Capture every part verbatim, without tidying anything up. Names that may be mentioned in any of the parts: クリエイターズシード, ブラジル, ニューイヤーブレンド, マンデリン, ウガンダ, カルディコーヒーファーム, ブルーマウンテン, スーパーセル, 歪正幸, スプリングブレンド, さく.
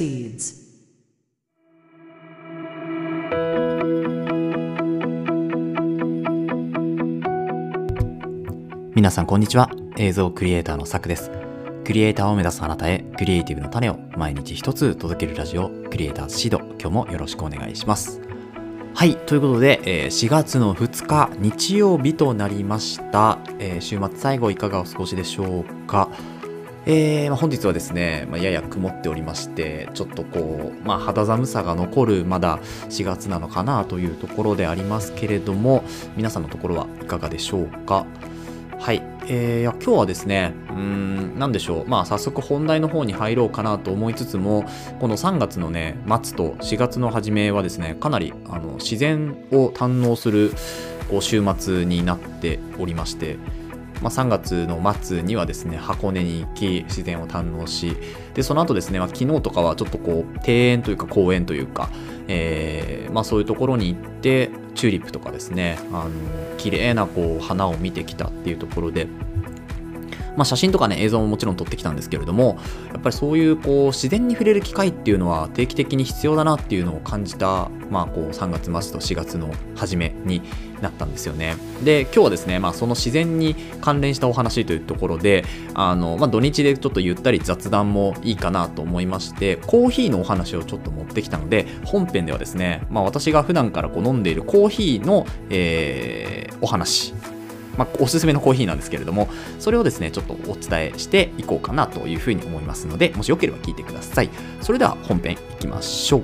proceeds.皆さんこんにちは。映像クリエイターのさくです。クリエイターを目指すあなたへ、クリエイティブの種を毎日一つ届けるラジオ、クリエイターズシード。今日もよろしくお願いします。はい、ということで、えー、しがつのふつか日曜日となりました。えー、週末最後いかがお過ごしでしょうか。えーまあ、本日はですね、まあ、やや曇っておりまして、ちょっとこう、まあ、肌寒さが残るまだしがつなのかなというところでありますけれども、皆さんのところはいかがでしょうか。はい、えー、いや今日はですね、うーん、なんでしょう、まあ早速本題の方に入ろうかなと思いつつも、このさんがつのね末としがつの初めはですね、かなりあの自然を堪能するこう週末になっておりまして。まあ、さんがつの末にはですね、箱根に行き、自然を堪能し、で、その後ですね、まあ、昨日とかはちょっとこう、庭園というか公園というか、えー、まあそういうところに行って、チューリップとかですね、あの、綺麗なこう、花を見てきたっていうところで、まあ写真とかね、映像ももちろん撮ってきたんですけれども、やっぱりそういうこう、自然に触れる機会っていうのは定期的に必要だなっていうのを感じた、まあこう、さんがつまつとしがつの初めに、なったんですよね。で、今日はですね、まあ、その自然に関連したお話というところで、あの、まあ、土日でちょっとゆったり雑談もいいかなと思いまして、コーヒーのお話をちょっと持ってきたので、本編ではですね、まあ、私が普段からこう飲んでいるコーヒーの、えー、お話、まあ、おすすめのコーヒーなんですけれども、それをですね、ちょっとお伝えしていこうかなというふうに思いますので、もしよければ聞いてください。それでは本編いきましょう。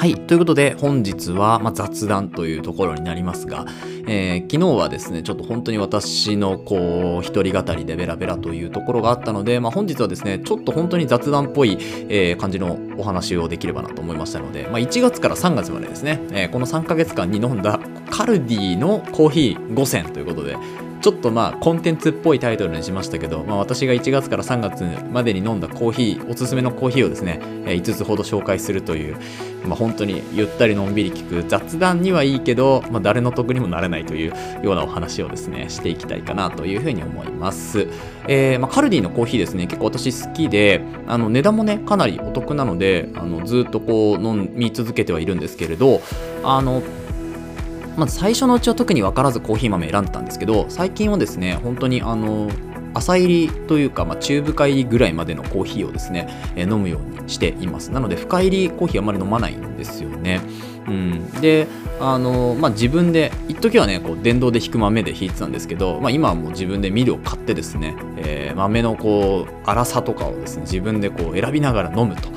はい。ということで、本日は、まあ、雑談というところになりますが、えー、昨日はですね、ちょっと本当に私の、こう、一人語りでベラベラというところがあったので、まあ、本日はですね、ちょっと本当に雑談っぽい、えー、感じのお話をできればなと思いましたので、まあ、いちがつからさんがつまでですね、えー、このさんかげつかんに飲んだカルディのコーヒーごせんということで、ちょっとまあコンテンツっぽいタイトルにしましたけど、まあ、私がいちがつからさんがつまでに飲んだコーヒー、おすすめのコーヒーをですね、いつつほど紹介するという、まあ、本当にゆったりのんびり聞く雑談にはいいけど、まあ、誰の得にもなれないというようなお話をですね、していきたいかなというふうに思います。えー、まあカルディのコーヒーですね、結構私好きで、あの値段もね、かなりお得なので、あのずっとこう飲み続けてはいるんですけれど、あの、まあ、最初のうちは特に分からずコーヒー豆選んでたんですけど、最近はですね、本当にあの浅入りというか、まあ、中深入りぐらいまでのコーヒーをですね、えー、飲むようにしています。なので深入りコーヒーあまり飲まないんですよね。うん、で、あのまあ、自分で一時はねこう電動で引く豆で引いてたんですけど、まあ、今はもう自分でミルを買ってですね、えー、豆のこう粗さとかをですね自分でこう選びながら飲むと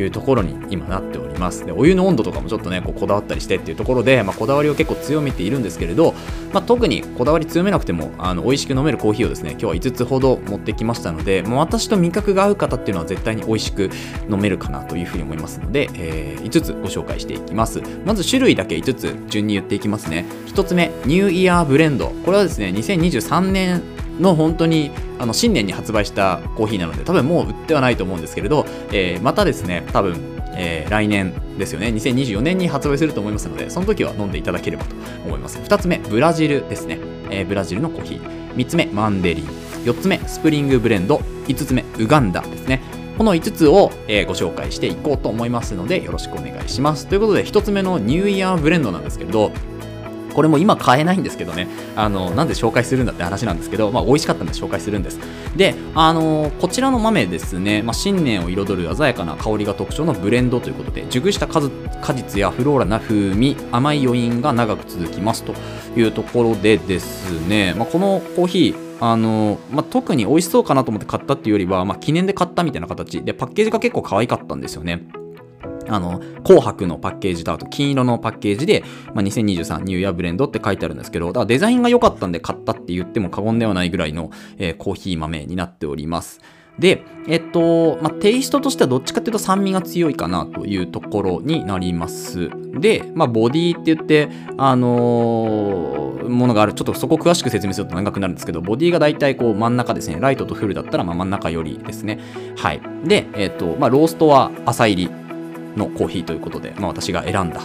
いうところに今なっております。で、お湯の温度とかもちょっとねこうこだわったりしてっていうところで、まあ、こだわりを結構強めているんですけれど、まあ、特にこだわり強めなくてもあの美味しく飲めるコーヒーをですね今日はいつつほど持ってきましたので、もう私と味覚が合う方っていうのは絶対に美味しく飲めるかなというふうに思いますので、えー、いつつご紹介していきます。まず種類だけいつつ順に言っていきますね。ひとつめ、ニューイヤーブレンド。これはですねにせんにじゅうさんねんの本当にあの新年に発売したコーヒーなので、多分もう売ってはないと思うんですけれど、えー、またですね多分、えー、来年ですよね、にせんにじゅうよねんに発売すると思いますので、その時は飲んでいただければと思います。ふたつめ、ブラジルですね、えー、ブラジルのコーヒー。みっつめ、マンデリン。よっつめ、スプリングブレンド。いつつめ、ウガンダですね。このいつつを、えー、ご紹介していこうと思いますので、よろしくお願いします。ということで、ひとつめのニューイヤーブレンドなんですけれど、これも今買えないんですけどね、あのなんで紹介するんだって話なんですけど、まあ、美味しかったんで紹介するんです。で、あのこちらの豆ですね、まあ、新年を彩る鮮やかな香りが特徴のブレンドということで、熟した果実やフローラな風味、甘い余韻が長く続きますというところでですね、まあ、このコーヒーあのまあ、特に美味しそうかなと思って買ったっていうよりは、まあ、記念で買ったみたいな形で、パッケージが結構可愛かったんですよね。あの紅白のパッケージとあと金色のパッケージで、まあ、にせんにじゅうさんニューイヤーブレンドって書いてあるんですけど、だからデザインが良かったんで買ったって言っても過言ではないぐらいの、えー、コーヒー豆になっております。で、えっと、まあ、テイストとしてはどっちかっていうと酸味が強いかなというところになります。で、まあ、ボディって言って、あのー、ものがある。ちょっとそこ詳しく説明すると長くなるんですけど、ボディがだいたいこう真ん中ですね。ライトとフルだったらまあ真ん中よりですね。はい。で、えっと、まあ、ローストは浅入りのコーヒーということで、まあ、私が選んだ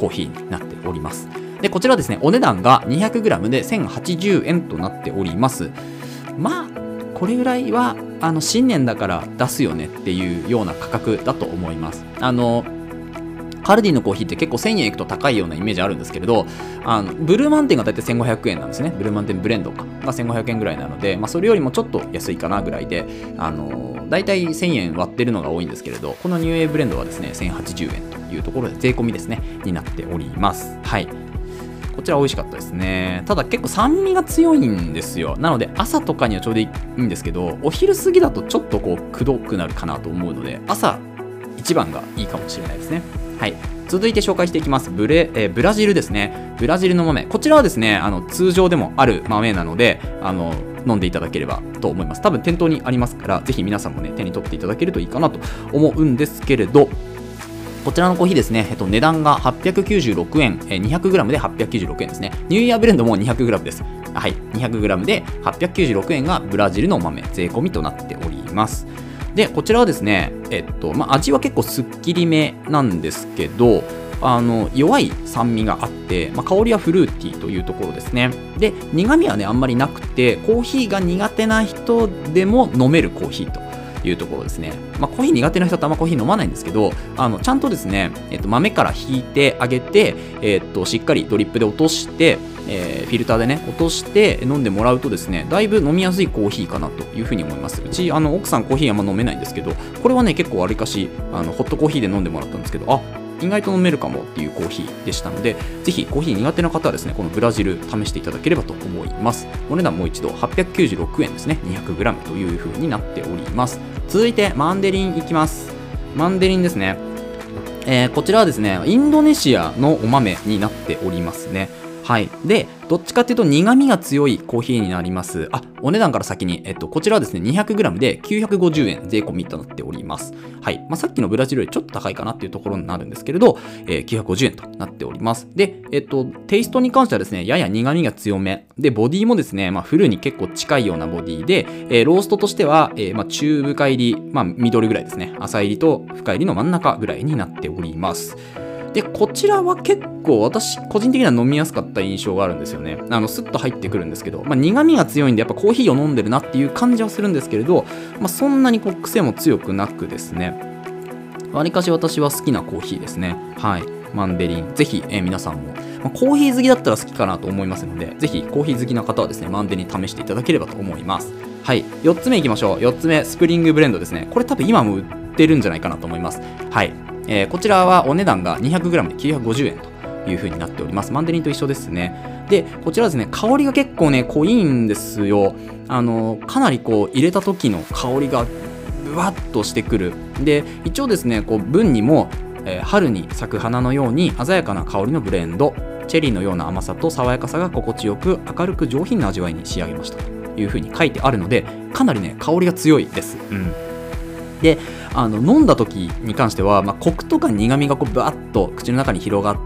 コーヒーになっております。で、こちらですね、お値段が にひゃくグラム でせんはちじゅうえんとなっております。まあ、これぐらいは、あの、新年だから出すよねっていうような価格だと思います。あの、カルディのコーヒーって結構せんえんいくと高いようなイメージあるんですけれど、あのブルーマウンテンがだいたいせんごひゃくえんなんですね。ブルーマウンテンブレンドがせんごひゃくえんぐらいなので、まあ、それよりもちょっと安いかなぐらいで、あのだいたいせんえん割ってるのが多いんですけれど、このニューエイブレンドはですね、せんはちじゅうえんというところで税込みですね、になっております。はい。こちら美味しかったですね。ただ結構酸味が強いんですよ。なので朝とかにはちょうどいいんですけど、お昼過ぎだとちょっとこうくどくなるかなと思うので、朝一番がいいかもしれないですね。はい、続いて紹介していきますブレ、えー、ブラジルですね。ブラジルの豆、こちらはですね、あの通常でもある豆なので、あの飲んでいただければと思います。多分店頭にありますから、ぜひ皆さんも、ね、手に取っていただけるといいかなと思うんですけれど、こちらのコーヒーですね、えっと、値段がはっぴゃくきゅうじゅうろくえん、えー、にひゃくグラム ではっぴゃくきゅうじゅうろくえんですね。ニューイヤーブレンドも にひゃくグラム です。はい、にひゃくグラム ではっぴゃくきゅうじゅうろくえんがブラジルの豆、税込みとなっております。で、こちらはですね、えっと、まあ、味は結構すっきりめなんですけど、あの、弱い酸味があって、まあ、香りはフルーティーというところですね。で、苦味はね、あんまりなくて、コーヒーが苦手な人でも飲めるコーヒーというところですね。まあ、コーヒー苦手な人ってあんまコーヒー飲まないんですけど、あの、ちゃんとですね、えっと、豆から引いてあげて、えっと、しっかりドリップで落として、えー、フィルターでね落として飲んでもらうとですね、だいぶ飲みやすいコーヒーかなというふうに思います。うちあの奥さんコーヒーあんま飲めないんですけど、これはね結構わりかしあのホットコーヒーで飲んでもらったんですけど、あ、意外と飲めるかもっていうコーヒーでしたので、ぜひコーヒー苦手な方はですね、このブラジル試していただければと思います。お値段もう一度はっぴゃくきゅうじゅうろくえんですね。 にひゃくグラム というふうになっております。続いてマンデリンいきます。マンデリンですね、えー、こちらはですねインドネシアのお豆になっておりますね。はい、でどっちかというと苦みが強いコーヒーになります。あ、お値段から先に、えっと、こちらはですね にひゃくグラム できゅうひゃくごじゅうえん税込みとなっております。はい、まあ、さっきのブラジルよりちょっと高いかなっていうところになるんですけれど、えー、きゅうひゃくごじゅうえんとなっております。で、えっと、テイストに関してはですねやや苦みが強めで、ボディもですね、まあ、フルに結構近いようなボディで、えー、ローストとしては、えーまあ、中深入り、まあ、ミドルぐらいですね、浅入りと深入りの真ん中ぐらいになっております。で、こちらは結構私個人的には飲みやすかった印象があるんですよね。あのスッと入ってくるんですけど、まあ、苦みが強いんでやっぱコーヒーを飲んでるなっていう感じはするんですけれど、まあ、そんなにこう癖も強くなくですね、わりかし私は好きなコーヒーですね。はい、マンデリンぜひ、えー、皆さんも、まあ、コーヒー好きだったら好きかなと思いますので、ぜひコーヒー好きな方はですねマンデリン試していただければと思います。はい、よっつめいきましょう。よっつめスプリングブレンドですね。これ多分今も売ってるんじゃないかなと思います。はい、えー、こちらはお値段が にひゃくグラム できゅうひゃくごじゅうえんという風になっております。マンデリンと一緒ですね。で、こちらですね香りが結構ね濃いんですよ。あのかなりこう入れた時の香りがぶわっとしてくる。で、一応ですねこう文にも、えー、春に咲く花のように鮮やかな香りのブレンド、チェリーのような甘さと爽やかさが心地よく明るく上品な味わいに仕上げましたという風に書いてあるので、かなりね香りが強いです、うん。で、あの飲んだ時に関しては、まあ、コクとか苦みがこうバーッと口の中に広が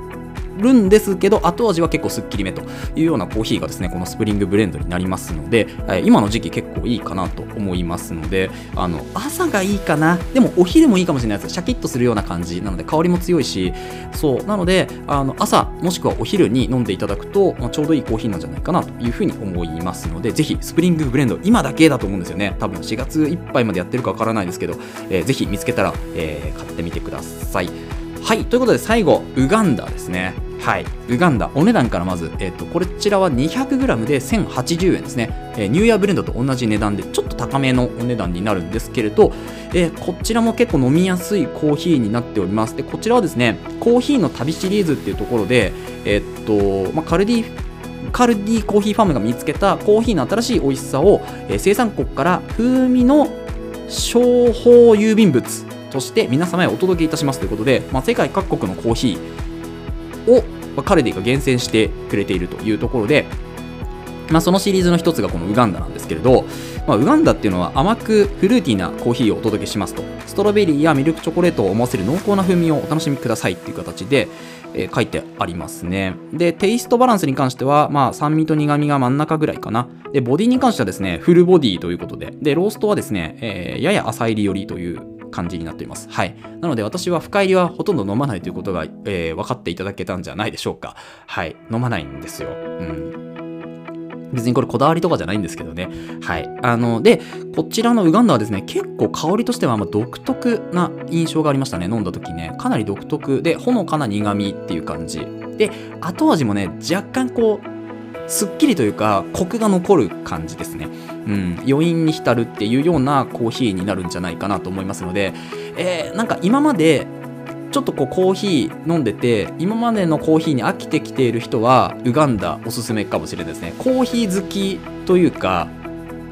るんですけど、後味は結構すっきりめというようなコーヒーがですねこのスプリングブレンドになりますので、今の時期結構いいかなと思いますので、あの朝がいいかな。でもお昼もいいかもしれないです。シャキッとするような感じなので香りも強いし、そうなのであの朝もしくはお昼に飲んでいただくと、まあ、ちょうどいいコーヒーなんじゃないかなというふうに思いますので、ぜひスプリングブレンド今だけだと思うんですよね。多分しがついっぱいまでやってるかわからないですけど、えー、ぜひ見つけたら、えー、買ってみてください。はい、ということで最後ウガンダですね。はい、ウガンダお値段からまず、えー、とこちらは にひゃくグラム でせんはちじゅうえんですね、えー、ニューイヤーブレンドと同じ値段でちょっと高めのお値段になるんですけれど、えー、こちらも結構飲みやすいコーヒーになっております。で、こちらはですねコーヒーの旅シリーズっていうところで、えーとまあ、カルディカルディコーヒーファームが見つけたコーヒーの新しい美味しさを、えー、生産国から風味の商法郵便物として皆様へお届けいたしますということで、まあ、世界各国のコーヒーをカルディが厳選してくれているというところで、まあ、そのシリーズの一つがこのウガンダなんですけれど、まあ、ウガンダっていうのは甘くフルーティーなコーヒーをお届けしますと、ストロベリーやミルクチョコレートを思わせる濃厚な風味をお楽しみくださいっていう形で、えー、書いてありますね。で、テイストバランスに関しては、まあ、酸味と苦味が真ん中ぐらいかな。で、ボディに関してはですねフルボディということで、でローストはですね、えー、やや浅入り寄りという感じになっています。はい。なので私は深入りはほとんど飲まないということが、えー、分かっていただけたんじゃないでしょうか。はい。飲まないんですよ。うん。別にこれこだわりとかじゃないんですけどね。はい。あの、で、こちらのウガンダはですね、結構香りとしてはま独特な印象がありましたね。飲んだ時ね。かなり独特で、ほのかな苦味っていう感じ。で、後味もね、若干こう、すっきりというか、コクが残る感じですね。うん。余韻に浸るっていうようなコーヒーになるんじゃないかなと思いますので、えー、なんか今まで、ちょっとこうコーヒー飲んでて今までのコーヒーに飽きてきている人はウガンダおすすめかもしれないですね。コーヒー好きというか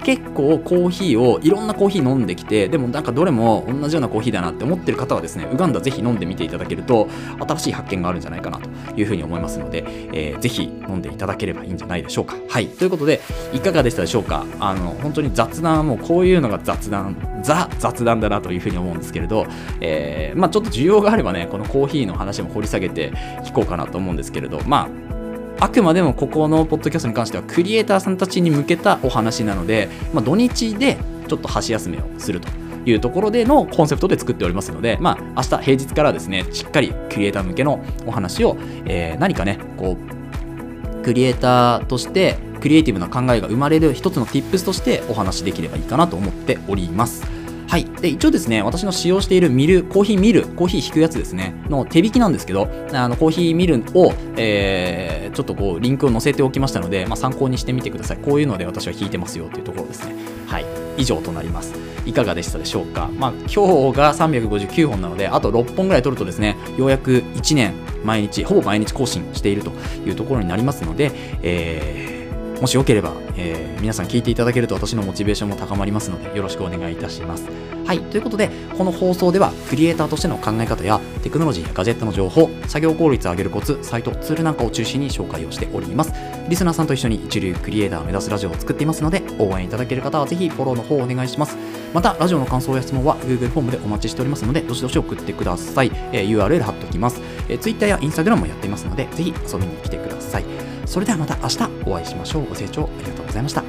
結構コーヒーをいろんなコーヒー飲んできてでもなんかどれも同じようなコーヒーだなって思ってる方はですねウガンダぜひ飲んでみていただけると新しい発見があるんじゃないかなというふうに思いますので、えー、ぜひ飲んでいただければいいんじゃないでしょうか。はいということでいかがでしたでしょうか。あの本当に雑談もうこういうのが雑談ザ雑談だなというふうに思うんですけれど、えー、まあちょっと需要があればねこのコーヒーの話も掘り下げて聞こうかなと思うんですけれどまああくまでもここのポッドキャストに関してはクリエイターさんたちに向けたお話なので、まあ、土日でちょっと箸休めをするというところでのコンセプトで作っておりますので、まあ、明日平日からですねしっかりクリエイター向けのお話を、えー、何かねこうクリエイターとしてクリエイティブな考えが生まれる一つの Tips としてお話できればいいかなと思っております。はい、で一応ですね私の使用しているミルコーヒーミルコーヒー引くやつですねの手引きなんですけどあのコーヒーミルを、えー、ちょっとこうリンクを載せておきましたので、まあ、参考にしてみてください。こういうので私は引いてますよというところですね。はい以上となります。いかがでしたでしょうか。まあ、今日がさんびゃくごじゅうきゅうほんなのであとろっぽんぐらい取るとですねようやくいちねん毎日ほぼ毎日更新しているというところになりますので、えーもしよければ、えー、皆さん聞いていただけると私のモチベーションも高まりますのでよろしくお願いいたします。はい、ということでこの放送ではクリエイターとしての考え方やテクノロジーやガジェットの情報、作業効率を上げるコツ、サイト、ツールなんかを中心に紹介をしております。リスナーさんと一緒に一流クリエイターを目指すラジオを作っていますので応援いただける方はぜひフォローの方をお願いします。またラジオの感想や質問は Google フォームでお待ちしておりますのでどしどし送ってください。えー、ユーアールエル 貼っておきます。えー、Twitter や Instagram もやっていますのでぜひ遊びに来てください。それではまた明日お会いしましょう。ご清聴ありがとうございました。